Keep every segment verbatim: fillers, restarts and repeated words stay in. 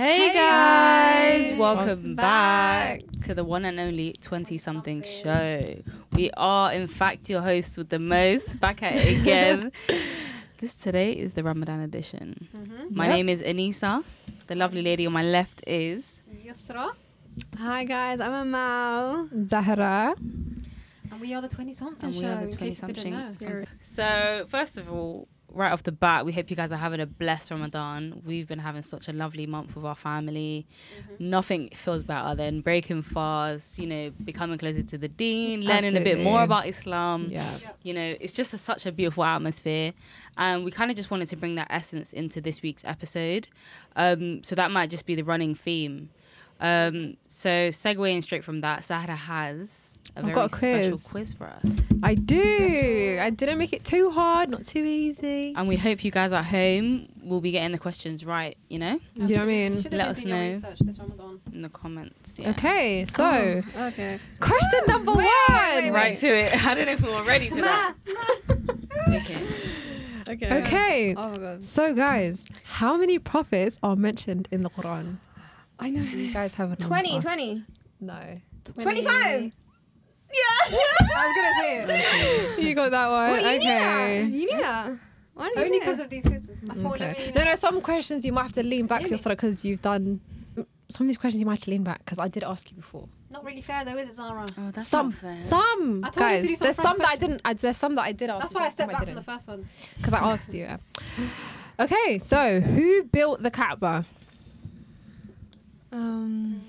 Hey, hey guys. guys, welcome, welcome back. back to the one and only twenty something show. We are in fact your hosts with the most, back at it again. This today is the Ramadan edition. Mm-hmm. My yep. name is Anisa. The lovely lady on my left is Yusra. Hi guys, I'm Amal Zahra. And we are the twenty something show. We are the twenty something. So first of all, right off the bat, we hope you guys are having a blessed Ramadan. We've been having such a lovely month with our family. Mm-hmm. Nothing feels better than breaking fast, you know, becoming closer to the deen, learning Absolutely. a bit more about Islam. Yeah. Yep. You know, it's just a, such a beautiful atmosphere. And we kind of just wanted to bring that essence into this week's episode. Um, so that might just be the running theme. Um, so segueing straight from that, Sahara has... A I've very got a quiz. special quiz for us. I do. I didn't make it too hard, not too easy. And we hope you guys at home will be getting the questions right, you know? Absolutely. Do you know what I mean? Let us know in the comments. Yeah. Okay, so oh, okay. question Woo! number wait, one. Wait, wait, wait. Right to it. I don't know if we were ready for that. okay. Okay. Okay. Oh my God. So guys, how many prophets are mentioned in the Quran? I know. You guys have a number. twenty, twenty. No. twenty-five. Yeah. I was gonna say it. Okay. You got that one. Well, you okay. Knew that. You knew that. Why Only because of these quizzes. I okay. thought okay. No, no. Some questions you might have to lean back, really? Yusra, because you've done. Some of these questions you might have to lean back because I did ask you before. Not really fair though, is it, Zara? Oh, that's some, not fair. Some I guys. You to do some there's some questions. that I didn't. I, there's some that I did ask. That's why I stepped back I from the first one. Because I asked you. Yeah. Okay, so who built the Kaaba? Um.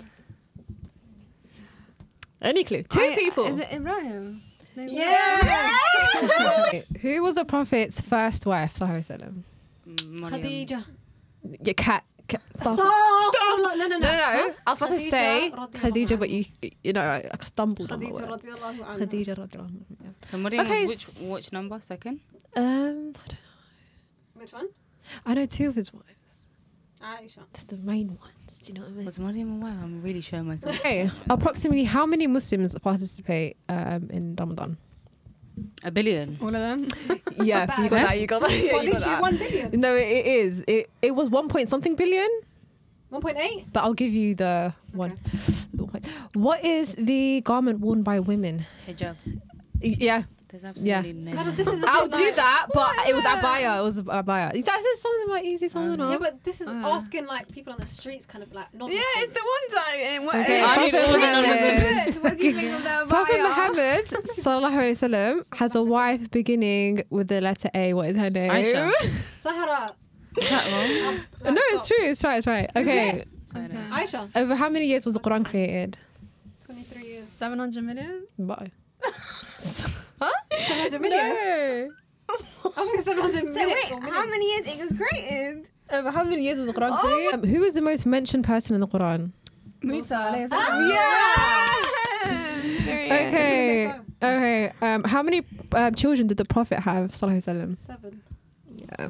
Any clue? Two I, people. Is it Ibrahim? No, yeah. yeah. Who was the Prophet's first wife? Khadija. Khadija. Your cat. cat stop. Stop. Stop. No, no, no. No, no. I was about to say Khadija, but you, you know, I stumbled. Khadija radiallahu anha. Khadija radiallahu anha. So Maryam okay. which which number? Second. Um, I don't know. Which one? I know two of his wives. Aisha. That's the main ones. Do you know what I mean? Was Maryam aware? I'm really showing myself. Okay. Approximately how many Muslims participate um, in Ramadan? A billion. All of them? Yeah, you got that. You got that. Yeah, well, you got that. One billion. No, it, it is. It it was one point something billion. One point eight. But I'll give you the one. Okay. What is the garment worn by women? Hijab. Yeah. There's absolutely yeah. no. God, this is I'll like, do that, but it was abaya. It was abaya. Is that is something like easy, something not? Yeah, but this is uh, asking like people on the streets, kind of like non. Yeah, it's the ones I. What, okay. I need all the numbers. What do you think of that abaya? Prophet Muhammad sallallahu alaihi wasallam has a wife beginning with the letter A. What is her name? Aisha. Sahara. Is that wrong? Um, no, it's true. It's right. It's right. Okay. It? okay. Aisha. Over how many years was the Quran created? Twenty-three years. Seven hundred million. Bye. Huh? seven hundred million? No. I was seven hundred million. So wait, how many years it was created? Uh, how many years was the Quran oh. created? Um, who is the most mentioned person in the Quran? Musa. Oh. Yeah. yeah. Okay. Okay. Um, how many um, children did the Prophet have? Seven. Yeah.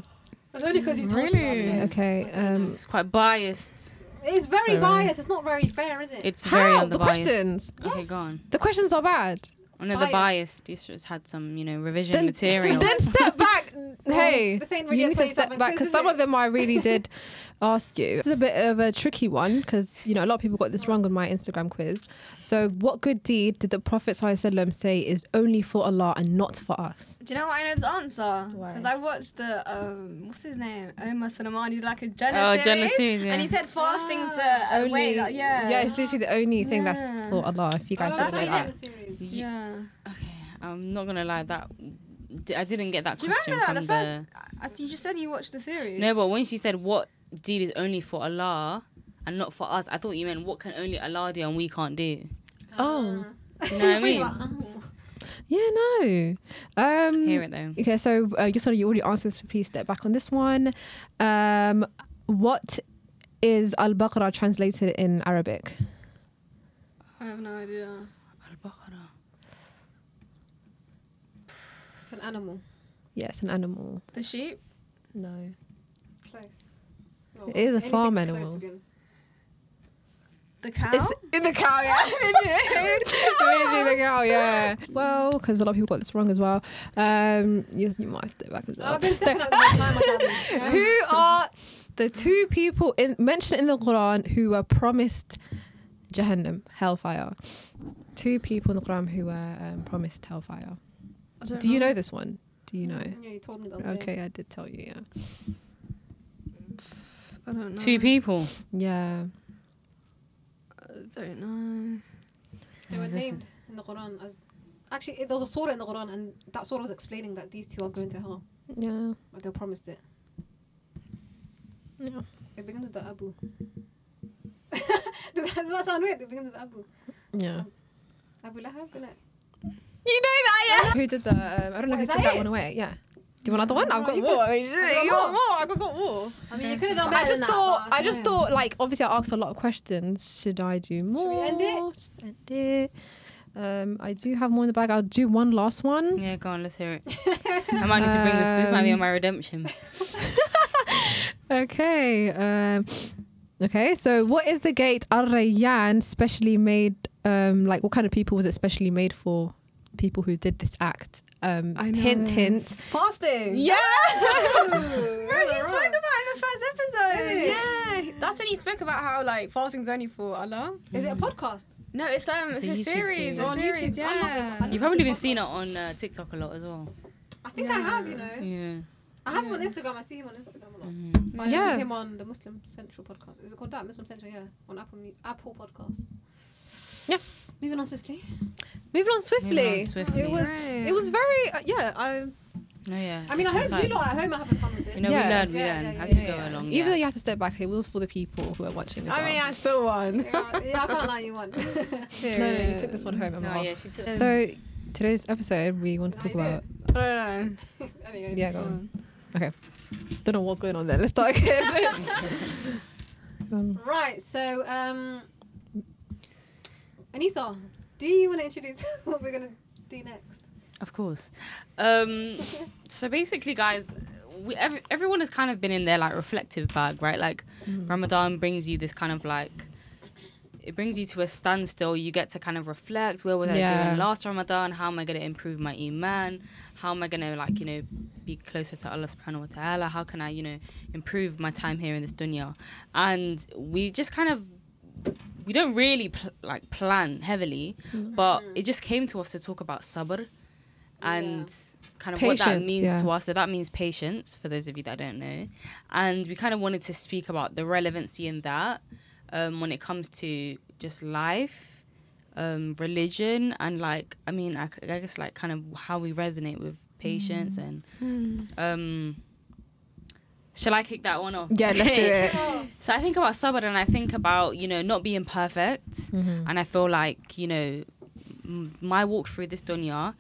That's only because you told me. Really? Okay. Um, it's quite biased. It's very Sorry. biased. It's not very fair, is it? It's how? very unbiased. The questions. Yes. Okay, go on. The questions are bad. One of the biased Yusra's had some, you know, revision then, material. Then step back. Hey, really you need to step back because some it? of them I really did ask you. This is a bit of a tricky one because, you know, a lot of people got this wrong on my Instagram quiz. So what good deed did the Prophet ﷺ say is only for Allah and not for us? Do you know what I know the answer? Because I watched the, um, what's his name? Omar Suleiman. He's like a Jannah oh, series. series yeah. And he said fasting's oh, the only, way. That, yeah. yeah, it's literally the only thing yeah. that's for Allah, if you guys oh, didn't know that. Series. Yeah. Okay, I'm not gonna lie, that I didn't get that Do question you remember that? From the, the first, you just said you watched the series. No, but when she said what deed is only for Allah and not for us, I thought you meant what can only Allah do and we can't do. Oh, you know what I mean? Yeah, no. Um, Hear it though. Okay, so uh, you sorry, you already answered this. Please step back on this one. Um, what is Al-Baqarah translated in Arabic? I have no idea. Al-Baqarah. An animal. Yeah, it's an animal. The sheep? No. Close. Well, it is a farm animal. The cow? It's, it's the cow, yeah. the cow, yeah. Well, because a lot of people got this wrong as well. Um, yes, you might step back as well. I've been stepping so, up the time, my darling. Who are the two people in, mentioned in the Quran who were promised Jahannam, hellfire. Two people in the Quran who were um, promised hellfire. Do know. you know this one? Do you know? Yeah, you told me that. Okay, day. I did tell you, yeah. I don't know. Two people? Yeah. I don't know. They were named in the Quran as... Actually, there was a surah in the Quran and that surah was explaining that these two are going to hell. Yeah. But they were promised it. Yeah. It begins with the Abu. Does that, does that sound weird? It begins with the Abu. Yeah. Um, Abu Lahab, innit? You know that, yeah. Who did the? Um, I don't know what, who took that it? one away. Yeah. Do you want another one? I've got more. I've got more. I've got more. I mean, you could have done better than that. I just thought. I just thought. Like, obviously, I asked a lot of questions. Should I do more? Should we end it? Just end it. Um, I do have more in the bag. I'll do one last one. Yeah, go on. Let's hear it. I might need to bring this. This might be on my redemption. Okay. Um, okay. So, what is the gate Al Rayyan specially made? Um, like, what kind of people was it specially made for? People who did this act. Um, hint, hint. Fasting. Yeah. Bro, no, he spoke about in the first episode. Yeah. yeah. That's when he spoke about how like fasting's only for Allah. Mm. Is it a podcast? No, it's um, it's, it's a, a series. series. A oh, series. Yeah. Not, You've probably been seen it on uh, TikTok a lot as well. I think yeah. I have. You know. Yeah. I have yeah. him on Instagram. I see him on Instagram a lot. Mm-hmm. I yeah. listen to him on the Muslim Central podcast. Is it called that? Muslim Central. Yeah. On Apple Apple Podcasts. Yeah. Moving on swiftly. Moving on swiftly. Moving on swiftly. It was, right. it was very, uh, yeah. I, no, yeah. I mean, I hope you lot at home are having fun with this. You know, yeah. we learn, we yeah, learn yeah, yeah, as yeah, we yeah, go yeah. along. Even yeah. though you have to step back, it was for the people who are watching as I well. I mean, I still won. yeah, yeah, I can't lie, you won. no, no, you took this one home, Emma. No, yeah, she took so, today's episode, we want to no, talk about... I don't know. anyway, yeah, go on. on. Okay. Don't know what's going on there. Let's start again. um, right, so... um. Anisa, do you want to introduce what we're going to do next? Of course. Um, so basically, guys, we, every, everyone has kind of been in their, like, reflective bag, right? Like, mm. Ramadan brings you this kind of, like, it brings you to a standstill. You get to kind of reflect, where was yeah. I doing last Ramadan? How am I going to improve my iman? How am I going to, like, you know, be closer to Allah subhanahu wa ta'ala? How can I, you know, improve my time here in this dunya? And we just kind of... We don't really pl- like plan heavily, mm-hmm. but it just came to us to talk about sabr and yeah. kind of patience, what that means yeah. to us. So that means patience, for those of you that don't know. And we kind of wanted to speak about the relevancy in that um, when it comes to just life, um, religion, and like, I mean, I, I guess like kind of how we resonate with patience mm. and... Mm. Um, Shall I kick that one off? Yeah, let's do it. So I think about sabr and I think about, you know, not being perfect. Mm-hmm. And I feel like, you know, m- my walk through this dunya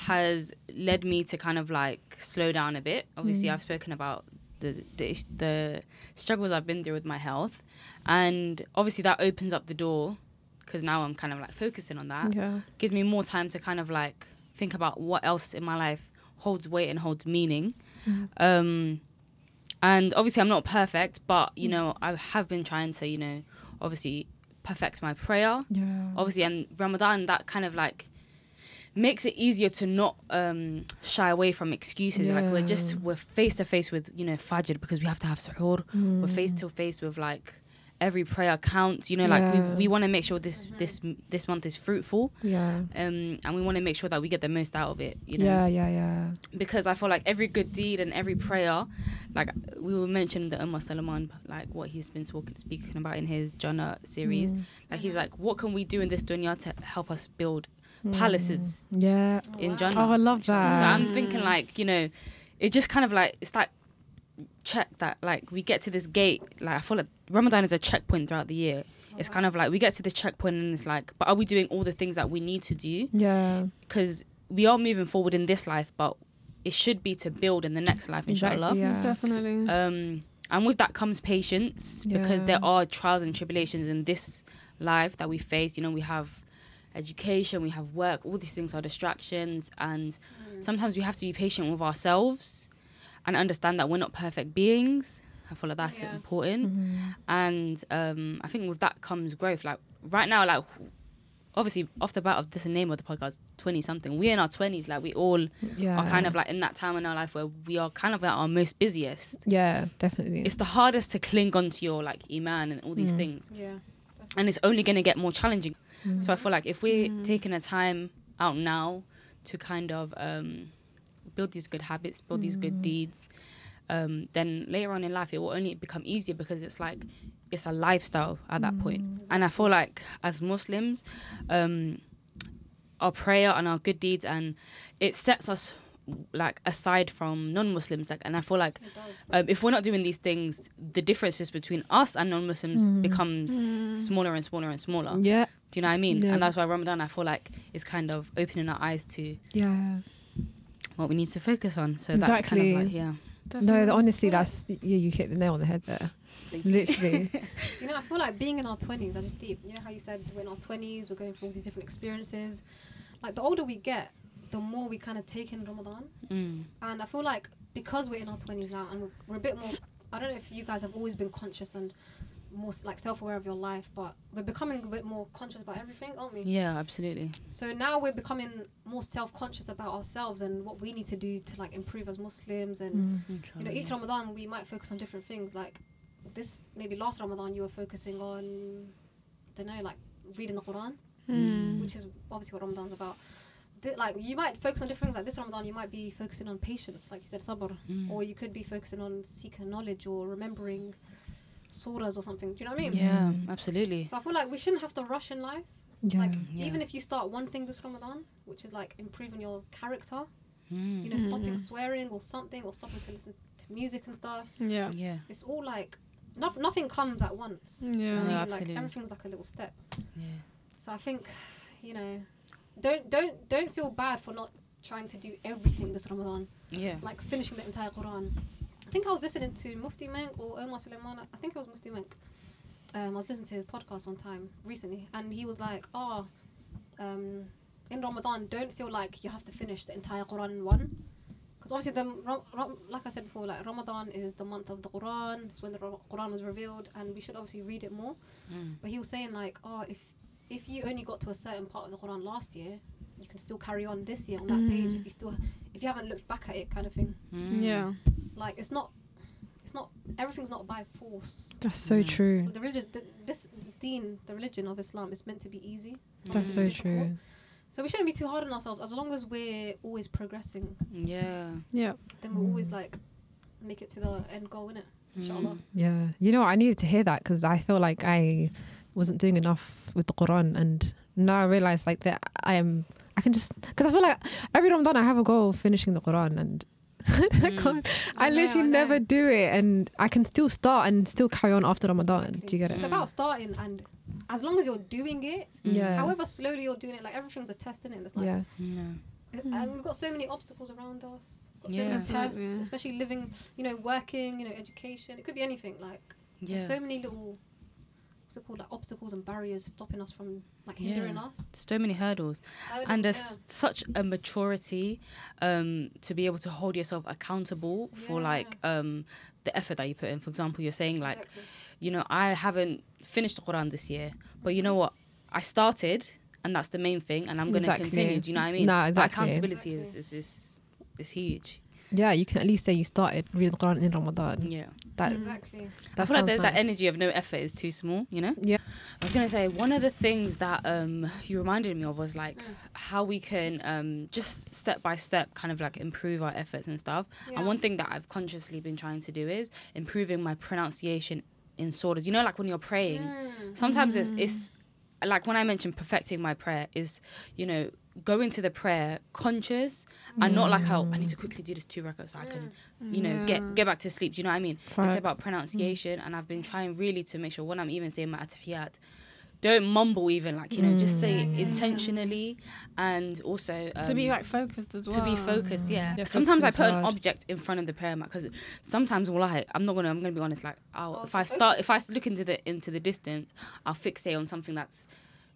has led me to kind of like slow down a bit. Obviously, mm-hmm. I've spoken about the, the the struggles I've been through with my health. And obviously that opens up the door because now I'm kind of like focusing on that. Yeah. Gives me more time to kind of like think about what else in my life holds weight and holds meaning. Mm-hmm. Um And obviously I'm not perfect, but, you know, I have been trying to, you know, obviously perfect my prayer. Yeah. Obviously, and Ramadan, that kind of like makes it easier to not um, shy away from excuses. Yeah. Like we're just, we're face to face with, you know, Fajr because we have to have suhoor. Mm. We're face to face with like every prayer counts, you know, like yeah. we, we want to make sure this, mm-hmm. this, this month is fruitful. Yeah. Um, and we want to make sure that we get the most out of it, you know? Yeah, yeah, yeah. Because I feel like every good deed and every prayer, like we were mentioning the Omar Suleiman, like what he's been talking, speaking about in his Jannah series. Mm. Like he's like, what can we do in this dunya to help us build mm. palaces? Yeah. In Jannah. Oh, I love that. So I'm thinking like, you know, it just kind of like, it's like, check that like we get to this gate, like I feel like Ramadan is a checkpoint throughout the year. Oh, it's wow. kind of like we get to this checkpoint and it's like, but are we doing all the things that we need to do? Yeah, because we are moving forward in this life, but it should be to build in the next life, inshallah. Exactly, yeah. Definitely. Um, and with that comes patience yeah. because there are trials and tribulations in this life that we face. You know, we have education, we have work, all these things are distractions, and mm. sometimes we have to be patient with ourselves. And understand that we're not perfect beings. I feel like that's yeah. important. Mm-hmm. And um, I think with that comes growth. Like right now, like obviously off the bat of this name of the podcast, twenty something, we're in our twenties, like we all yeah. are kind of like in that time in our life where we are kind of at our most busiest. Yeah, definitely. It's the hardest to cling onto your like iman and all these mm. things. Yeah, definitely. And it's only going to get more challenging. Mm. So I feel like if we're mm. taking a time out now to kind of um, build these good habits, build mm. these good deeds, um, then later on in life it will only become easier, because it's like it's a lifestyle at that mm. point. Exactly. And I feel like as Muslims, um, our prayer and our good deeds, and it sets us like aside from non-Muslims. Like, and I feel like um, if we're not doing these things, the differences between us and non-Muslims mm. becomes mm. smaller and smaller and smaller. Yeah. Do you know what I mean? Yeah. And that's why Ramadan, I feel like, is kind of opening our eyes to yeah. what we need to focus on. So exactly. that's kind of like, yeah. Definitely. No, honestly, that's yeah. You hit the nail on the head there. Literally. Do you know? I feel like being in our twenties. I just deep. You know how you said we're in our twenties, we're going through all these different experiences. Like the older we get, the more we kind of take in Ramadan. Mm. And I feel like because we're in our twenties now, and we're, we're a bit more. I don't know if you guys have always been conscious and more like self-aware of your life, but we're becoming a bit more conscious about everything, aren't we? Yeah, absolutely. So now we're becoming more self-conscious about ourselves and what we need to do to like improve as Muslims. And mm-hmm. you know, each Ramadan we might focus on different things. Like this, maybe last Ramadan you were focusing on, I don't know, like reading the Quran, mm. which is obviously what Ramadan's about. Th- like you might focus on different things. Like this Ramadan you might be focusing on patience, like you said, sabr, mm. or you could be focusing on seeking knowledge or remembering surahs or something. Do you know what I mean? Yeah, absolutely. So I feel like we shouldn't have to rush in life. Yeah, like yeah. even if you start one thing this Ramadan, which is like improving your character, mm. you know, mm-hmm. stopping swearing or something, or stopping to listen to music and stuff. Yeah, yeah. It's all like no- nothing comes at once. Yeah, you know I mean? Yeah, absolutely. Like everything's like a little step. Yeah. So I think, you know, don't don't don't feel bad for not trying to do everything this Ramadan. Yeah. Like finishing the entire Quran. I think I was listening to Mufti Menk or Omar Suleiman. I think it was Mufti Menk. Um, I was listening to his podcast one time recently, and he was like, "Ah, oh, um, in Ramadan, don't feel like you have to finish the entire Quran in one, because obviously, the Ram- Ram- like I said before, like Ramadan is the month of the Quran. It's when the Ra- Quran was revealed, and we should obviously read it more. Mm. But he was saying like, oh, if if you only got to a certain part of the Quran last year, you can still carry on this year on that mm. page if you still if you haven't looked back at it, kind of thing. Mm. Yeah." Like it's not, it's not everything's not by force. That's so yeah. true. The religious, the, this deen, the religion of Islam, is meant to be easy. That's so difficult. True. So we shouldn't be too hard on ourselves. As long as we're always progressing. Yeah. Yeah. Then we'll mm. always like make it to the end goal, innit? Inshallah. Mm. Yeah. You know, I needed to hear that because I feel like I wasn't doing enough with the Quran, and now I realize like that I am. I can just because I feel like every Ramadan I have a goal of finishing the Quran and. I can't. I, I know, literally I never do it, and I can still start and still carry on after Ramadan. Exactly. Do you get it? It's about starting, and as long as you're doing it, yeah. however slowly you're doing it, like everything's a test, isn't it? It's like, yeah. yeah. And um, we've got so many obstacles around us. We've got so yeah. many tests, yeah. especially living, you know, working, you know, education. It could be anything. Like, yeah. there's so many little. What's it called? Like obstacles and barriers stopping us from like hindering yeah. us. So many hurdles, and there's yeah. such a maturity um, to be able to hold yourself accountable yes. for like um, the effort that you put in. For example, you're saying like, exactly. you know, I haven't finished the Quran this year, but you know what? I started, and that's the main thing, and I'm going to exactly. continue. Do you know what I mean? No, exactly. That accountability exactly. is is just is huge. Yeah, you can at least say you started reading the Quran in Ramadan. Yeah, that exactly. That I feel like there's nice. That energy of no effort is too small, you know. Yeah, I was gonna say one of the things that um you reminded me of was like mm. how we can um just step by step kind of like improve our efforts and stuff. Yeah. And one thing that I've consciously been trying to do is improving my pronunciation in surahs. You know, like when you're praying, mm. sometimes mm. it's it's like when I mentioned perfecting my prayer is you know. Going to the prayer conscious mm. and not like oh I need to quickly do this two records so I can you know yeah. get get back to sleep. Do you know what I mean? Facts. It's about pronunciation mm. and I've been trying really to make sure when I'm even saying my atahiyat don't mumble even like you know mm. just say yeah, it yeah, intentionally yeah. and also um, to be like focused as well to be focused yeah, yeah sometimes I put hard. An object in front of the prayer mat because sometimes well, I, I'm not gonna I'm gonna be honest like I'll, oh, if I start if I look into the into the distance I'll fixate on something that's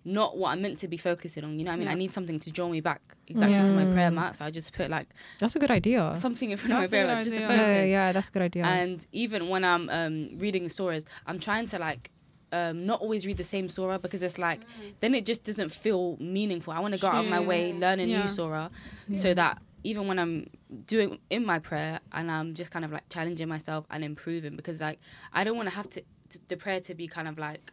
not what I'm meant to be focusing on, you know what I mean? Yeah. I need something to draw me back exactly yeah. to my prayer mat, so I just put like... That's a good idea. Something in front of my prayer mat, just to focus. Yeah, yeah, that's a good idea. And even when I'm um, reading the stories, I'm trying to like um, not always read the same surah, because it's like, mm. then it just doesn't feel meaningful. I want to go out of my way, learn a yeah. new surah, yeah. so that even when I'm doing in my prayer and I'm just kind of like challenging myself and improving, because like I don't want to have to t- the prayer to be kind of like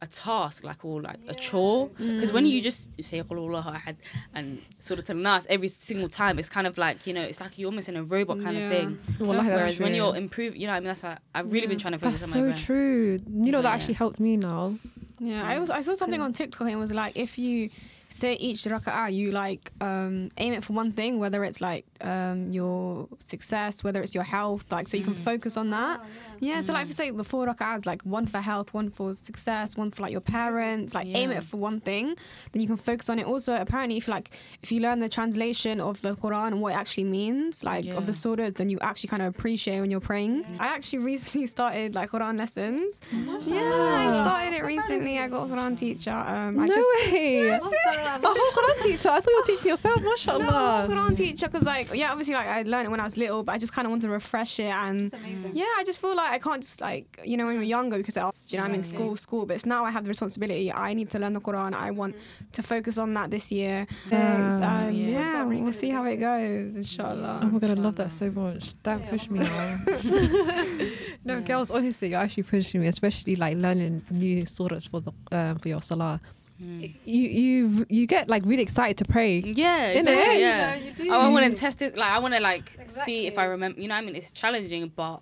a task, like, or like yeah. a chore, because mm. when you just you say Qul Huwallahu Ahad and Surat Al-Nas every single time, it's kind of like, you know, it's like you're almost in a robot kind yeah. of thing. Wallahi, whereas when you're improving, you know, I mean, that's like, I've really yeah. been trying to focus that's on my That's so prayer. True. You know, yeah. that actually helped me now. Yeah, um, I was I saw something on TikTok and it was like, if you say each raka'ah, you like um, aim it for one thing, whether it's like um, your success, whether it's your health, like so you mm. can focus on that. Oh, yeah, yeah mm. so like if you say the four raka'ahs, like one for health, one for success, one for like your parents, like yeah. aim it for one thing, then you can focus on it. Also, apparently, if like if you learn the translation of the Quran and what it actually means, like yeah. of the surahs, then you actually kind of appreciate when you're praying. Yeah. I actually recently started like Quran lessons. Oh, yeah, wow. I started it recently. I got a Quran teacher. Um, no I just, way. Yeah, I a whole Quran teacher? I thought you were teaching yourself, mashallah. No, a whole Quran teacher, because like, yeah, obviously like I learned it when I was little, but I just kind of wanted to refresh it. And yeah, I just feel like I can't just like, you know, when we were younger, because I was, you know, I'm in school, school, but it's now I have the responsibility. I need to learn the Quran. I want mm. to focus on that this year. Yeah, um, yeah. yeah really we'll see how it goes, inshallah. Oh my God, I love that so much. That yeah. pushed me on. No, yeah. girls, honestly, you're actually pushing me, especially like learning new surahs for the um, for your salah. Mm. You you you get like really excited to pray. Yeah, exactly, yeah. You know, you do. Oh, I want to test it. Like I want to like exactly. see if I remember. You know, I mean, it's challenging, but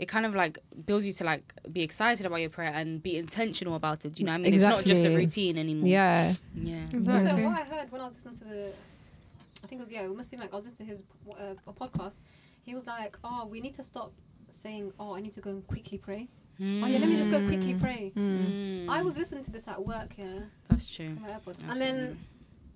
it kind of like builds you to like be excited about your prayer and be intentional about it. You know, I mean, exactly. it's not just a routine anymore. Yeah, yeah. Exactly. Also, what I heard when I was listening to the, I think it was yeah, Mufti Menk. I was listening to his uh, a podcast. He was like, "Oh, we need to stop saying, oh, I need to go and quickly pray." Mm. Oh yeah, let me just go quickly pray. Mm. I was listening to this at work, yeah. That's true. My AirPods. And then,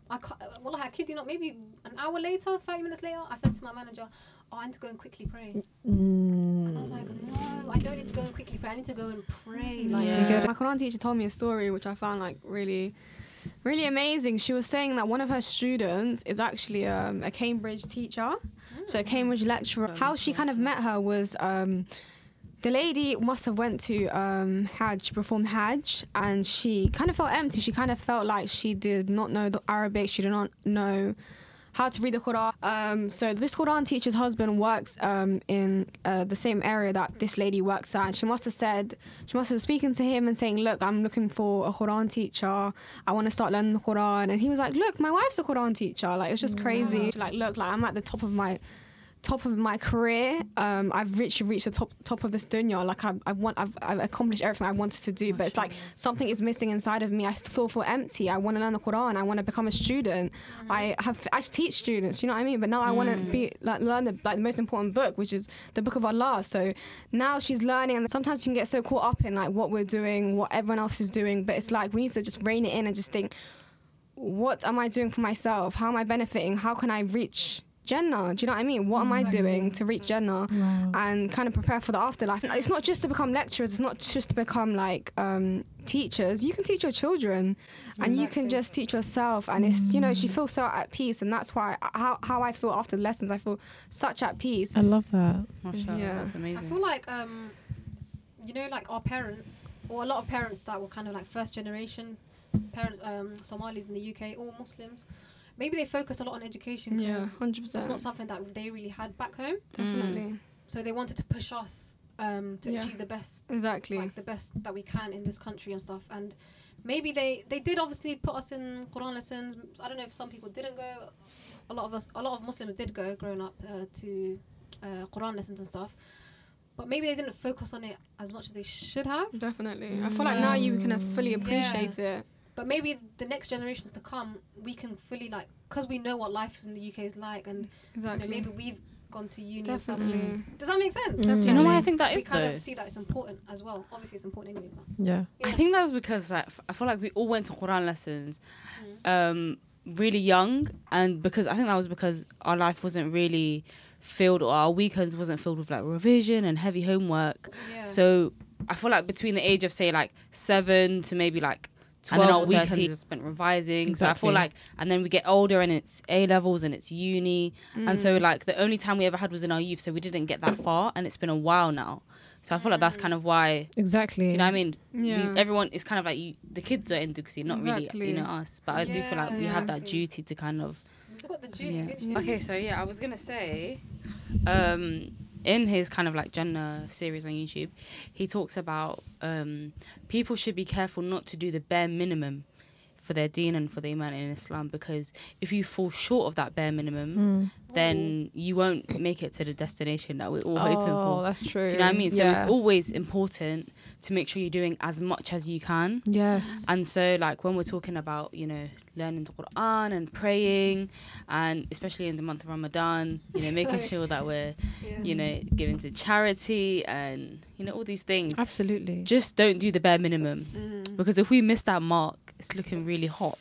I can't, well, I kid you not, maybe an hour later, thirty minutes later, I said to my manager, oh, I need to go and quickly pray. Mm. And I was like, no, I don't need to go and quickly pray. I need to go and pray. Like, yeah. My Quran teacher told me a story, which I found like really... really amazing. She was saying that one of her students is actually um, a Cambridge teacher, mm. so a Cambridge lecturer. How she kind of met her was um, the lady must have went to um, Hajj, performed Hajj, and she kind of felt empty. She kind of felt like she did not know the Arabic. She did not know how to read the Quran. Um, so this Quran teacher's husband works um, in uh, the same area that this lady works at. And she must have said, she must have been speaking to him and saying, look, I'm looking for a Quran teacher. I want to start learning the Quran. And he was like, look, my wife's a Quran teacher. Like, it's just crazy. Wow. She like, look, like I'm at the top of my... top of my career, um, I've reached reached the top top of this dunya. Like I, I want, I've, I've accomplished everything I wanted to do, but it's like something is missing inside of me. I still feel empty. I want to learn the Quran. I want to become a student. Mm. I have, I teach students. You know what I mean? But now I mm. want to be like learn the like the most important book, which is the Book of Allah. So now she's learning, and sometimes you can get so caught up in like what we're doing, what everyone else is doing. But it's like we need to just rein it in and just think, what am I doing for myself? How am I benefiting? How can I reach Jannah? Do you know what I mean? What am I doing to reach Jannah? Wow. And kind of prepare for the afterlife? And it's not just to become lecturers. It's not just to become like um, teachers. You can teach your children, and exactly. you can just teach yourself. And it's, you know, she feels so at peace, and that's why how how I feel after the lessons. I feel such at peace. I love that. Mashallah, yeah, that's amazing. I feel like um, you know, like our parents, or a lot of parents that were kind of like first generation parents, um, Somalis in the U K, or Muslims. Maybe they focus a lot on education because yeah, it's not something that they really had back home. Definitely. Mm. So they wanted to push us um, to yeah. achieve the best, exactly, like the best that we can in this country and stuff. And maybe they, they did obviously put us in Quran lessons. I don't know if some people didn't go. A lot of us, a lot of Muslims did go growing up uh, to uh, Quran lessons and stuff. But maybe they didn't focus on it as much as they should have. Definitely. I feel like now you can fully appreciate yeah. it. But maybe the next generations to come, we can fully, like, because we know what life in the U K is like, and exactly. you know, maybe we've gone to uni or something. Does that make sense? Mm. Do you know why I think that we is, We kind though? of see that it's important as well. Obviously, it's important anyway. But yeah. yeah. I think that's because like, I feel like we all went to Quran lessons mm. um, really young, and because I think that was because our life wasn't really filled, or our weekends wasn't filled with, like, revision and heavy homework. Yeah. So I feel like between the age of, say, like, seven to maybe, like, twelve and then our weekends are spent revising. Exactly. So I feel like, and then we get older and it's A levels and it's uni. Mm. And so like the only time we ever had was in our youth. So we didn't get that far, and it's been a while now. So I feel like that's kind of why. Exactly. Do you know what I mean? Yeah. We, everyone is kind of like, you, the kids are in Duxie, not exactly. really, you know, us. But I yeah, do feel like we yeah. have that duty to kind of. We've got the duty. Yeah. Okay, so yeah, I was gonna say, um, in his kind of like gender series on YouTube, he talks about um, people should be careful not to do the bare minimum for their deen and for the iman in Islam, because if you fall short of that bare minimum, mm. then you won't make it to the destination that we're all oh, hoping for. Oh, that's true. Do you know what I mean? Yeah. So it's always important to make sure you're doing as much as you can. Yes. And so, like, when we're talking about, you know, learning the Quran and praying, and especially in the month of Ramadan, you know, making like, sure that we're, yeah. you know, giving to charity and, you know, all these things. Absolutely. Just don't do the bare minimum. Mm-hmm. Because if we miss that mark, it's looking really hot.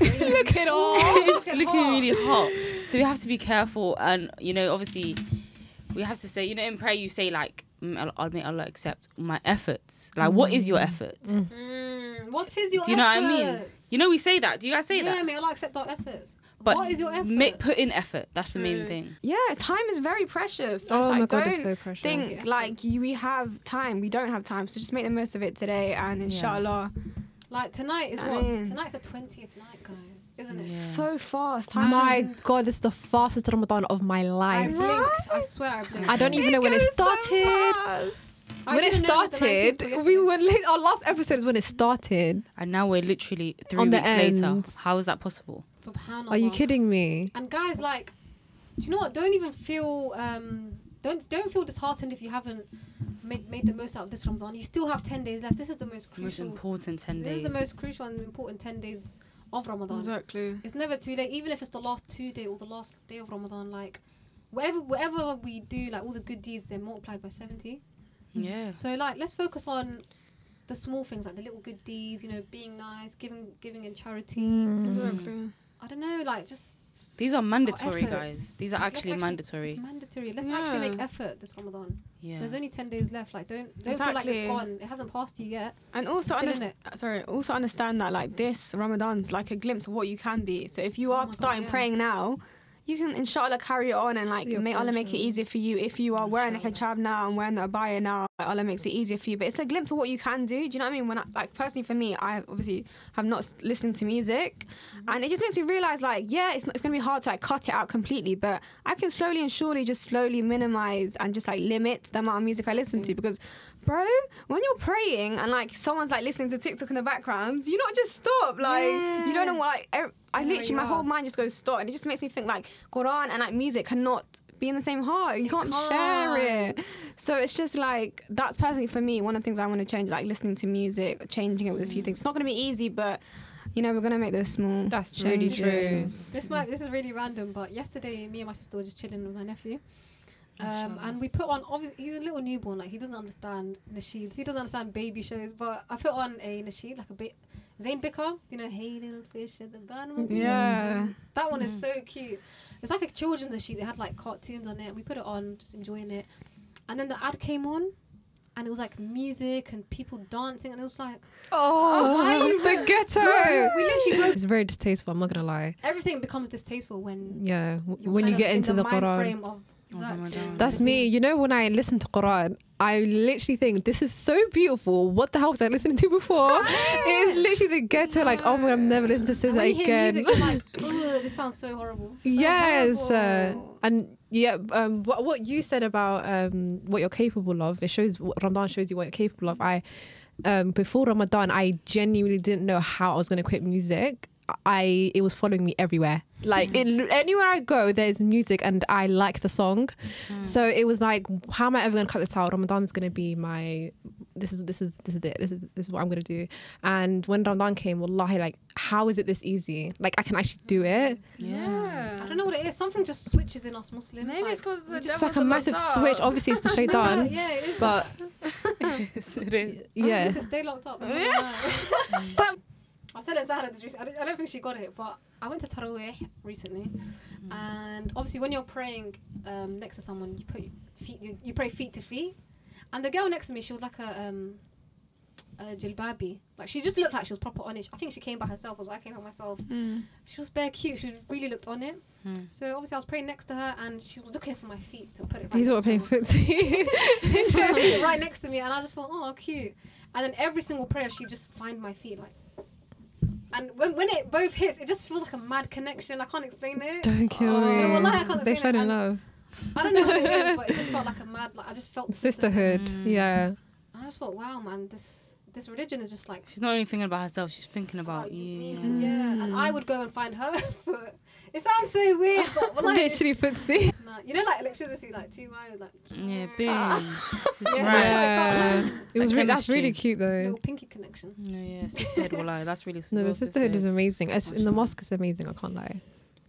Look at all. It's looking hot. really hot. So we have to be careful. And, you know, obviously, we have to say, you know, in prayer you say, like, I'll make Allah accept my efforts. Like, mm. what is your effort? Mm. Mm. What is your effort? Do you know effort? what I mean? You know, we say that. Do you guys say yeah, that? Yeah, may Allah accept our efforts. But what is your effort? Make, put in effort. That's True. the main thing. Yeah, time is very precious. So oh like, my God, it's so precious. Think yes. like you, we have time. We don't have time. So just make the most of it today. And inshallah. Yeah. Like, tonight is I what? Mean, tonight's the twentieth night, guys. Isn't it? Yeah. So fast. Time. My God, this is the fastest Ramadan of my life. I blinked. I swear I blinked. I don't even know when it started. So when it started, we were late. Our last episode is when it started. And now we're literally three weeks later. How is that possible? SubhanAllah. Are you kidding me? And guys, like, do you know what? Don't even feel, um, don't, don't feel disheartened if you haven't Made, made the most out of this Ramadan. You still have ten days left. This is the most crucial, most important ten days. This is the most crucial and important ten days of Ramadan. Exactly. It's never too late, even if it's the last two day or the last day of Ramadan. Like, whatever, whatever we do, like all the good deeds, they're multiplied by seventy. Yeah. So like, let's focus on the small things, like the little good deeds. You know, being nice, giving, giving in charity. Mm. Exactly. I don't know, like just. These are mandatory, guys. These are actually, actually mandatory. It's mandatory. Let's yeah. actually make effort this Ramadan. Yeah. There's only ten days left. Like, don't don't exactly. feel like it's gone. It hasn't passed you yet. And also, underst- sorry, also understand that like this Ramadan's like a glimpse of what you can be. So if you are oh starting God, yeah. praying now, you can inshallah carry it on, and like may Allah make it easier for you. If you are wearing inshallah. the hijab now and wearing the abaya now, like, Allah makes it easier for you. But it's a glimpse of what you can do. Do you know what I mean? When I, like personally for me, I obviously have not listened to music, mm-hmm. and it just makes me realize like yeah, it's not, it's gonna be hard to like cut it out completely, but I can slowly and surely just slowly minimize and just like limit the amount of music I listen mm-hmm. to. Because bro, when you're praying and like someone's like listening to TikTok in the background, you not just stop. Like yeah. you don't know what. Like, er- I yeah, literally, my are. whole mind just goes stop, and it just makes me think like Quran and like music cannot be in the same heart. You it can't, can't share it. So it's just like, that's personally for me one of the things I want to change, like listening to music, changing it with mm. a few things. It's not going to be easy, but you know, we're going to make those small That's changes. really true. This might, this is really random, but yesterday me and my sister were just chilling with my nephew. Um, sure. And we put on, obviously he's a little newborn, like he doesn't understand nasheeds, he doesn't understand baby shows, but I put on a nasheed, like a bit Zane Bicker, you know, hey little fish at the bottom. Yeah, that one mm. is so cute. It's like a children's nasheed. They had like cartoons on it. We put it on, just enjoying it, and then the ad came on, and it was like music and people dancing, and it was like, oh, oh the ghetto. No, we literally wrote, it's very distasteful. I'm not gonna lie. Everything becomes distasteful when yeah w- when you get into in the, the mind frame of. That That's me. You know, when I listen to Quran, I literally think this is so beautiful. What the hell was I listening to before? It is literally the ghetto. No. Like, oh my God, I'm never listening to this again. Music, I'm like, oh, this sounds so horrible. So yes, horrible. Uh, and yeah, um, what what you said about um, what you're capable of. It shows Ramadan shows you what you're capable of. I um, before Ramadan, I genuinely didn't know how I was going to quit music. I it was following me everywhere. Like mm. it, anywhere I go, there's music, and I like the song. Mm. So it was like, how am I ever gonna cut this out? Ramadan is gonna be my. This is this is this is it. This is this is what I'm gonna do. And when Ramadan came, wallahi, like, how is it this easy? Like, I can actually do it. Yeah. I don't know what it is. Something just switches in us Muslims. Maybe like, it's because the devil's like a massive up. switch. Obviously, it's the shaitan. yeah, yeah, it is. But it is. It is. Yeah. I need to stay locked up. Yeah. but. I said it Zahra this recently. I don't think she got it, but I went to Tarawih recently, mm. and obviously when you're praying um, next to someone, you put feet, you, you pray feet to feet, and the girl next to me, she was like a um, uh, jilbabi. Like, she just looked like she was proper on it. I think she came by herself as well. I came by myself. Mm. She was bare cute. She really looked on it. Mm. So obviously I was praying next to her and she was looking for my feet to put it right These next to me. These were paying footsie. She put it right next to me and I just thought, oh, cute. And then every single prayer, she just find my feet, like. And when when it both hits, it just feels like a mad connection. I can't explain it. Don't kill oh. me. No, well, like, I can't they fell in love. I don't know what it is, but it just felt like a mad, like I just felt sisterhood. sisterhood. Mm. Yeah. And I just thought, wow, man, this this religion is just like. She's not only thinking about herself; she's thinking about, about you. you. Mm. Yeah. And I would go and find her foot. It sounds so weird, but well, like, literally footsie. Nah, you know, like electricity, like two wires, like. Yeah, big. Ah. Yeah, right. yeah. Like. It was like really, that's really cute though. Little pinky connection. No, yeah, sisterhood. Well, like, that's really. No, the sisterhood is amazing. It's, in the mosque is amazing. I can't lie.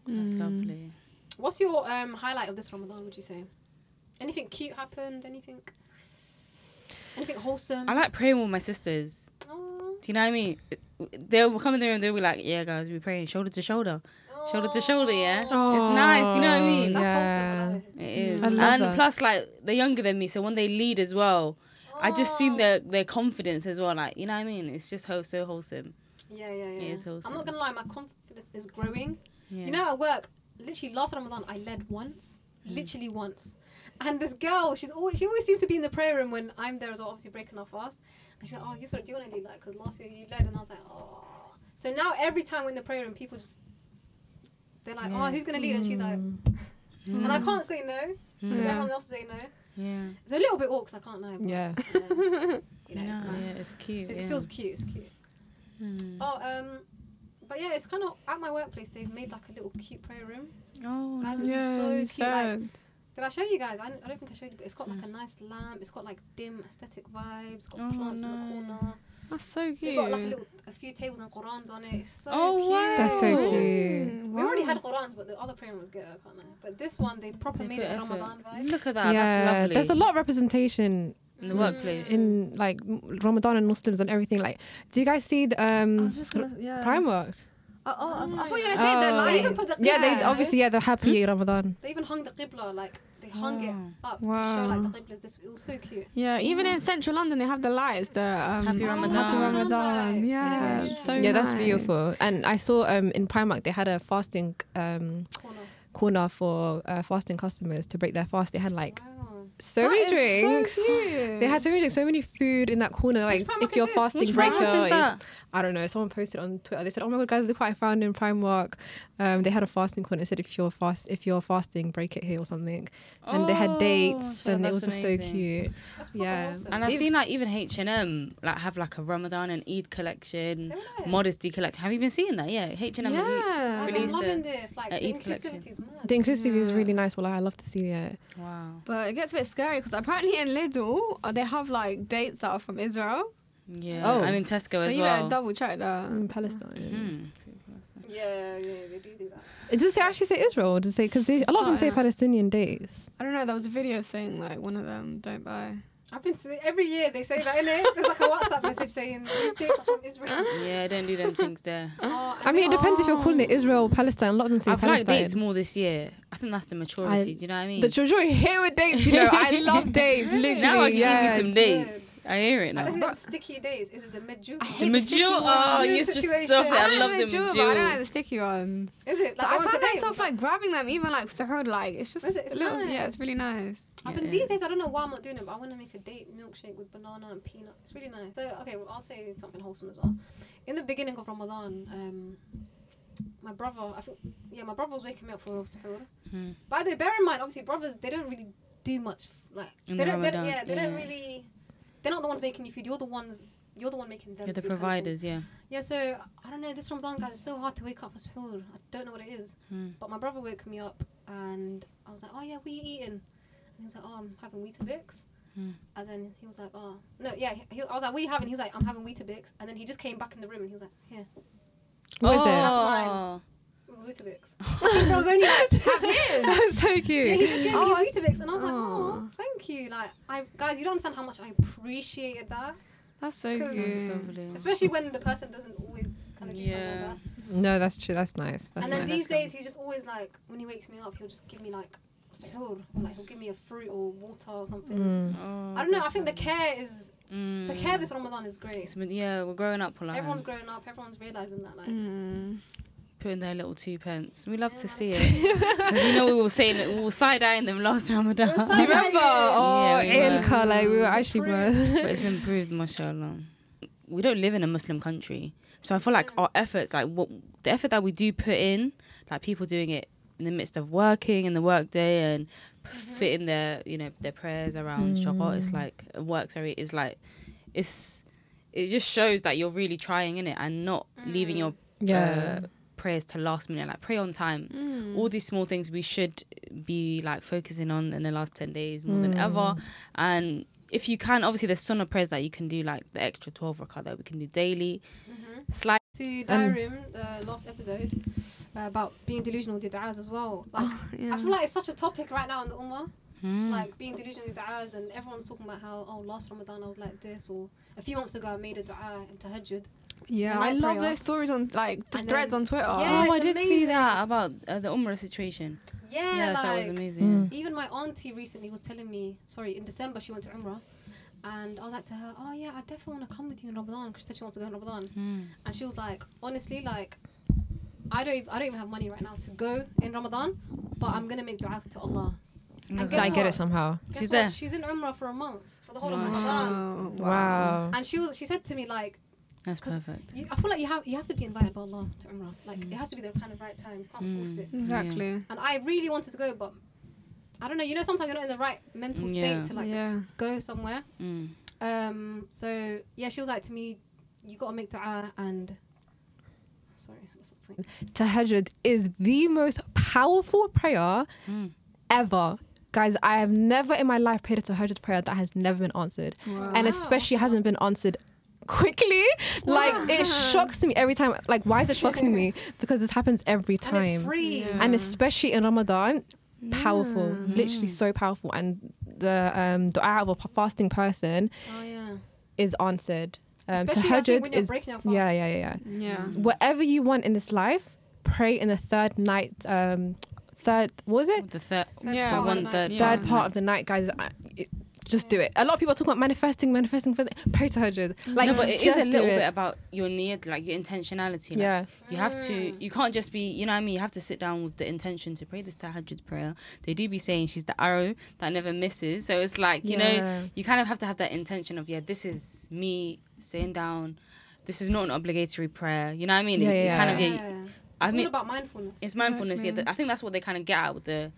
That's mm. lovely. What's your um, highlight of this Ramadan, would you say? Anything cute happened? Anything? Anything wholesome? I like praying with my sisters. Aww. Do you know what I mean? They'll come in the room, they'll be like, yeah, guys, we're praying shoulder to shoulder. Aww. Shoulder to shoulder, yeah? Aww. It's nice, you know what I mean? That's yeah. wholesome. Right? It is. I love and that. Plus, like, they're younger than me, so when they lead as well, Aww. I just seen their, their confidence as well. Like, you know what I mean? It's just ho- so wholesome. Yeah, yeah, yeah. It is wholesome. I'm not going to lie, my confidence is growing. Yeah. You know, at work, literally last Ramadan I led once mm. literally once and this girl she's always she always seems to be in the prayer room when I'm there as well, obviously breaking our fast, and she's like, oh, Yusra, do you want to lead that, because last year you led? And I was like, oh. So now every time we're in the prayer room, people just they're like, yeah. oh, who's gonna lead? And she's like mm. and I can't say no because yeah. everyone else is saying no. Yeah, it's a little bit awkward, I can't lie, yeah. Then, you know, yeah, it's nice. Yeah, it's cute, it yeah. feels cute, it's cute. mm. oh um But yeah, it's kind of at my workplace. They've made like a little cute prayer room. Oh, guys, it's yeah, so cute. Sad. Like, did I show you guys? I, I don't think I showed you, but it's got like mm. a nice lamp. It's got like dim aesthetic vibes. It's got oh, plants nice. in the corner. That's so cute. They've got like a, little, a few tables and Qurans on it. It's so oh, cute. Wow. That's so cute. Mm. Wow. We already had Qurans, but the other prayer room was good. I can't know. But this one, they proper they made it Ramadan vibe. Look at that. Yeah, that's lovely. There's a lot of representation. In the mm. workplace, in like Ramadan and Muslims and everything, like, do you guys see the um, I was just gonna, yeah. Primark? Oh, oh, oh, I thought you were going to say the light. They even put the qibla, yeah, they obviously yeah they're happy mm? Ramadan. They even hung the qibla, like they hung oh. it up wow. to show like the qiblas. This it was so cute. Yeah, even yeah. in central London they have the lights. The um, happy Ramadan, oh, happy Ramadan. Yeah, yeah, so yeah, nice. That's beautiful. And I saw um, in Primark they had a fasting um, corner. corner for uh, fasting customers to break their fast. They had like. Wow. So that many drinks. So they had so many drinks, so many food in that corner. Like, if you're fasting, Which break your. I don't know. Someone posted on Twitter. They said, "Oh my god, guys, look what I found in Primark." Um, they had a fasting corner. It said, "If you're fast, if you're fasting, break it here or something." And oh, they had dates, so and it was just so cute. That's yeah, awesome. And I've seen like even H and M like have like a Ramadan and Eid collection, so modesty collection. Have you been seeing that? Yeah, H and M. Yeah, I'm loving this. Like, the inclusivity is mad. The inclusivity yeah. is really nice. Well, I love to see it. Wow. But it gets a bit scary because apparently in Lidl they have like dates that are from Israel. Yeah, oh. and in Tesco so as well. So you better double check that. In Palestine. Mm. Yeah, yeah, they do do that. Does it actually say Israel? Does it say, because a lot oh, of them say yeah. Palestinian dates. I don't know, there was a video saying like one of them, don't buy. I've been see- every year they say that, innit? There's like a WhatsApp message saying these dates are from Israel. Yeah, don't do them things there. Oh, I, I mean, it depends oh. if you're calling it Israel, Palestine. A lot of them say I've Palestine. I've liked dates more this year. I think that's the maturity, I, do you know what I mean? The maturity here with dates, you know. I love dates, really? literally. Now I can yeah. give you some dates. I hear it now. I think sticky days. Is it the medjool? The medjool? Oh, you just stop it. I, I love the medjool. I don't like the sticky ones. Is it? Like, I find myself like grabbing them, even like Sahur, like it's just. Is it? It's little, nice. Yeah, it's really nice. Yeah, but yeah. these days, I don't know why I'm not doing it, but I want to make a date milkshake with banana and peanut. It's really nice. So okay, well, I'll say something wholesome as well. In the beginning of Ramadan, um, my brother, I think, yeah, my brother was waking me up for Sahur. Hmm. By the way, bear in mind, obviously, brothers they don't really do much. Like in they, the don't, they don't, yeah, they yeah. don't really. They're not the ones making you food. You're the ones. You're the one making them. You're the providers, yeah. Yeah. So I don't know. This Ramadan, guys, it's so hard to wake up for food. I don't know what it is. Mm. But my brother woke me up, and I was like, "Oh yeah, what are you eating?" And he was like, "Oh, I'm having Weetabix." Mm. And then he was like, "Oh no, yeah." He, I was like, "What are you having?" He's like, "I'm having Weetabix." And then he just came back in the room, and he was like, "Here." What is it? Oh. It was Weetabix. I was only like, that's so cute. Yeah, he just gave oh, me his Weetabix, and I was oh. like, oh, thank you. Like, I guys, you don't understand how much I appreciated that. That's so cute. Especially when the person doesn't always kind of do yeah. something like that. No, that's true. That's nice. That's and then nice. These that's days, he's just always like, when he wakes me up, he'll just give me like, sahur, like he'll give me a fruit or water or something. Mm. Oh, I don't know. I think the care is Mm. The care this Ramadan is great. It's been, yeah, we're growing up. Like, everyone's growing up. Everyone's realising that. Like, mm. putting their little two pence. We love yeah, to see it. Because you know we were saying it, we were side-eyeing them last Ramadan. Do you remember? Oh, yeah, Ilka, like we were actually both. But it's improved, mashallah. We don't live in a Muslim country. So I feel like yeah. our efforts, like what the effort that we do put in, like people doing it in the midst of working in the workday and mm-hmm. fitting their, you know, their prayers around mm. Shabbat, it's like work. Sorry, is like it's it just shows that you're really trying in it and not mm. leaving your yeah. uh, prayers to last minute. Like pray on time. Mm. All these small things we should be like focusing on in the last ten days more mm. than ever. And if you can, obviously there's sunnah prayers that you can do, like the extra twelve rakah that we can do daily. Mm-hmm. Slide to Diarim, um, uh, last episode. Uh, about being delusional with your du'as as well. Like, oh, yeah. I feel like it's such a topic right now in the ummah. Mm. Like being delusional with du'as, and everyone's talking about how, oh, last Ramadan I was like this, or a few months ago I made a du'a in tahajjud. Yeah, I love prayer. Those stories on like th- threads on Twitter. Yeah, oh, I did amazing. see that about uh, the Umrah situation. Yeah, yeah like, that was amazing. Mm. Even my auntie recently was telling me, sorry, in December she went to Umrah. And I was like to her, oh yeah, I definitely want to come with you in Ramadan, because she said she wants to go in Ramadan. Mm. And she was like, honestly, like, I don't, I don't even have money right now to go in Ramadan, but I'm going to make dua to Allah. And guess I what? get it somehow. Guess She's what? there. She's in Umrah for a month, for the whole wow. of Ramadan. Wow. And she was, she said to me, like, that's perfect. You, I feel like you have you have to be invited by Allah to Umrah. Like, mm. it has to be the kind of right time. You can't mm. force it. Exactly. Yeah. And I really wanted to go, but I don't know. You know, sometimes you're not in the right mental state yeah. to, like, yeah. go somewhere. Mm. Um. So, yeah, she was like to me, you got to make dua and... Sorry, that's not the point. Tahajjud is the most powerful prayer mm. ever. Guys, I have never in my life prayed a tahajjud prayer that has never been answered. Wow. And especially hasn't been answered quickly. Wow. Like, it shocks me every time. Like, why is it shocking me? Because this happens every time. And it's free. Yeah. And especially in Ramadan, powerful. Yeah. Literally mm. so powerful. And the um, dua of a fasting person oh, yeah. is answered. Um, tahajjud is yeah, yeah, yeah, yeah, yeah. Whatever you want in this life, pray in the third night. Um, third, what was it? The third, third yeah, part one third, third yeah. part of the night, guys. I, it, just yeah. do it. A lot of people talk about manifesting, manifesting. Pray tahajjud. Like, no, but it is a little bit about your need, like your intentionality. Like, yeah, you have to. You can't just be. You know what I mean? You have to sit down with the intention to pray this tahajjud prayer. They do be saying she's the arrow that never misses. So it's like you yeah. know, you kind of have to have that intention of yeah, this is me sitting down. This is not an obligatory prayer. You know what I mean? Yeah, it, yeah. Kind of, yeah, yeah. I it's mean, all about mindfulness. It's mindfulness. Yeah, yeah. I think that's what they kind of get out with the.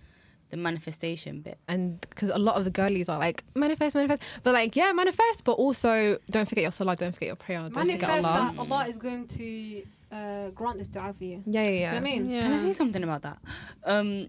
The manifestation bit, and because a lot of the girlies are like manifest, manifest, but like yeah, manifest, but also don't forget your salah, don't forget your prayer, don't manifest forget Allah. That Allah is going to uh, grant this du'a for you. Yeah, yeah, yeah. Do you know what I mean? Yeah. Can I say something about that? Um,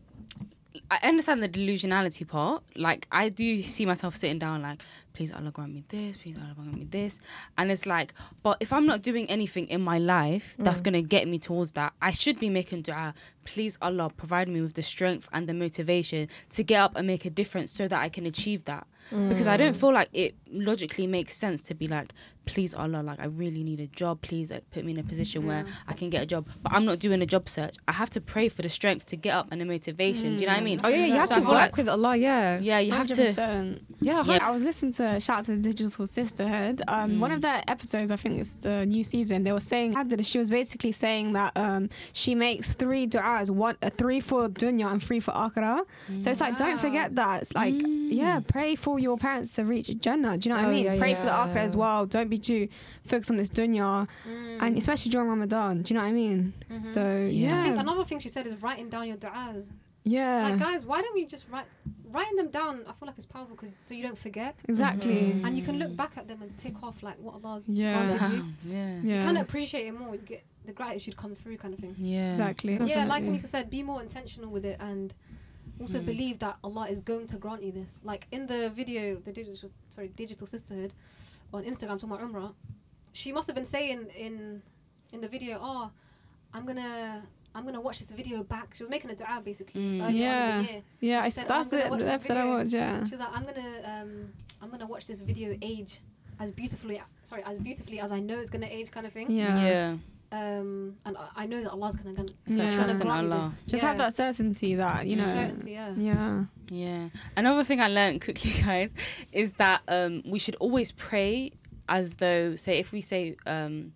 I understand the delusionality part. Like I do see myself sitting down, like please Allah grant me this, please Allah grant me this, and it's like, but if I'm not doing anything in my life that's mm. gonna get me towards that, I should be making du'a. Please Allah provide me with the strength and the motivation to get up and make a difference so that I can achieve that. Mm. Because I don't feel like it logically makes sense to be like, please Allah, like I really need a job. Please uh, put me in a position yeah. where I can get a job. But I'm not doing a job search. I have to pray for the strength to get up and the motivation. Mm. Do you know what I mean? Oh yeah, you so have so to work like, with Allah, yeah. Yeah, you have one hundred percent. To. Yeah, yeah, I was listening to Shout Out to the Digital Sisterhood. Um, mm. One of their episodes, I think it's the new season, they were saying, she was basically saying that um, she makes three du'a One, uh, three for dunya and three for akhirah. Mm. So it's like, don't forget that. It's like, mm. yeah, pray for your parents to reach Jannah. Do you know what oh, I mean? Yeah, pray yeah. for the akhirah as well. Don't be too focused on this dunya, mm. and especially during Ramadan. Do you know what I mean? Mm-hmm. So yeah. yeah. I think another thing she said is writing down your du'as. Yeah. Like guys, why don't we just write writing them down? I feel like it's powerful because so you don't forget. Exactly. Mm-hmm. And you can look back at them and tick off like what Allah's yeah. granted you. Yeah. yeah. You kind of appreciate it more. You get the gratitude come through kind of thing. Yeah. Exactly. Definitely. Yeah, like Anisa said, be more intentional with it and also mm. believe that Allah is going to grant you this. Like in the video, the digital sorry, Digital Sisterhood on Instagram talking about Umrah, she must have been saying in in the video, oh, I'm gonna I'm gonna watch this video back. She was making a du'a basically mm. earlier yeah. on in the year. Yeah, she I said, that's oh, it. The episode I watched. Yeah. She was like, I'm gonna um, I'm gonna watch this video age as beautifully sorry as beautifully as I know it's gonna age kind of thing. Yeah. yeah. Um, and I, I know that Allah's going to trust in Allah. This. Just yeah. have that certainty that, you know. Certainty, yeah. Yeah. Yeah. Another thing I learned quickly, guys, is that um, we should always pray as though, say, if we say, um,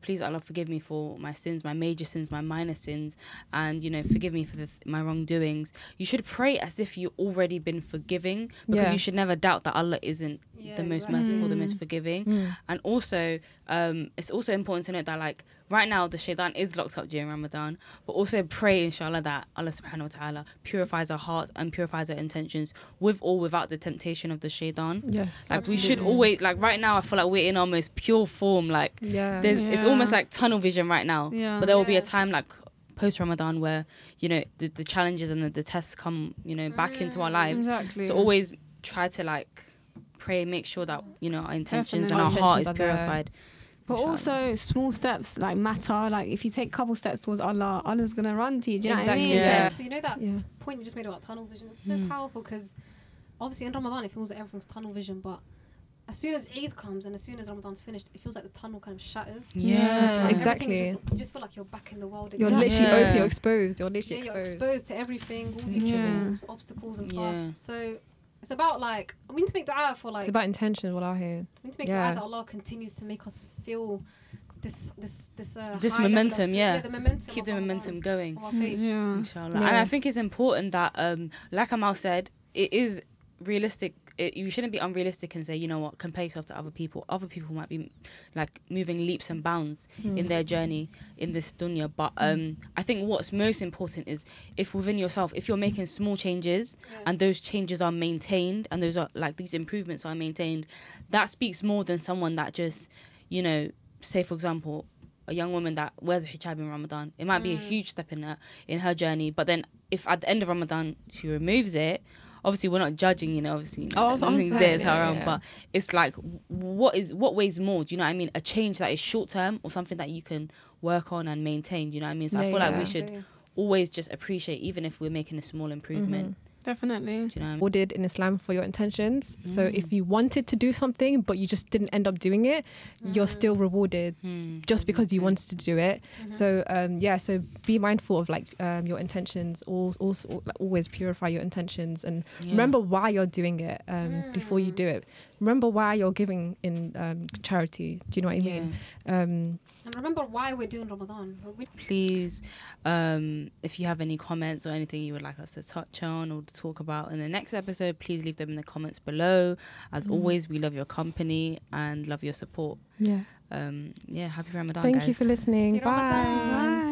please, Allah, forgive me for my sins, my major sins, my minor sins, and, you know, forgive me for the th- my wrongdoings. You should pray as if you've already been forgiving, because yeah. you should never doubt that Allah isn't yeah, the most exactly. merciful, mm. the most forgiving. Mm. And also, um, it's also important to note that, like, right now, the shaitan is locked up during Ramadan, but also pray, inshallah, that Allah subhanahu wa ta'ala purifies our hearts and purifies our intentions with or without the temptation of the shaitan. Yes, like, absolutely. We should always, like, right now, I feel like we're in our most pure form. Like, yeah. There's, yeah. it's almost like tunnel vision right now. Yeah. But there will yeah. be a time, like, post-Ramadan where, you know, the, the challenges and the, the tests come, you know, back mm. into our lives. Exactly. So always try to, like, pray, make sure that, you know, our intentions Definitely. and our, our intentions heart is purified. There. But Inshallah. also, small steps like matter. Like, if you take a couple steps towards Allah, Allah's gonna run to you. Do you exactly. know what I mean? Yeah. So you know that yeah. point you just made about tunnel vision. It's so mm. powerful, because obviously in Ramadan it feels like everything's tunnel vision, but as soon as Eid comes and as soon as Ramadan's finished, it feels like the tunnel kind of shatters. Yeah, yeah. Like, exactly. Just, you just feel like you're back in the world. You're literally yeah. open. You're exposed. You're literally yeah, exposed. You're exposed to everything, all these yeah. obstacles and stuff. Yeah. So. It's about, like, we need to make dua for, like... It's about intention, wallahi. We need to make yeah. dua that Allah continues to make us feel this this this uh, This momentum, of, yeah. yeah the momentum Keep the momentum going. Mm, yeah. Inshallah. Yeah. And I think it's important that, um, like Amal said, it is realistic. It, you shouldn't be unrealistic and say, you know what, compare yourself to other people. Other people might be, like, moving leaps and bounds mm. in their journey in this dunya. But um, I think what's most important is if within yourself, if you're making small changes yeah. and those changes are maintained and those are, like, these improvements are maintained, that speaks more than someone that just, you know, say, for example, a young woman that wears a hijab in Ramadan. It might mm. be a huge step in her, in her journey. But then if at the end of Ramadan she removes it, obviously, we're not judging, you know, obviously. Oh, nothing's there, it's yeah, haram. Yeah. But it's like, what is what weighs more? Do you know what I mean? A change that is short-term or something that you can work on and maintain, do you know what I mean? So yeah, I feel yeah. like we should yeah. always just appreciate, even if we're making a small improvement. Mm-hmm. Definitely. Do you know what I mean? Rewarded in Islam for your intentions. Mm. So if you wanted to do something, but you just didn't end up doing it, mm. you're still rewarded mm. just because you wanted to do it. Mm-hmm. So um, yeah, so be mindful of, like, um, your intentions. Also, always purify your intentions and yeah. remember why you're doing it um, mm. before you do it. Remember why you're giving in um, charity. Do you know what I yeah. mean? Um, and remember why we're doing Ramadan. We- Please, um, if you have any comments or anything you would like us to touch on or to talk about in the next episode, please leave them in the comments below. As mm. always, we love your company and love your support. Yeah. Um, yeah, happy Ramadan, Thank guys. Thank you for listening. Happy Bye. Ramadan. Bye.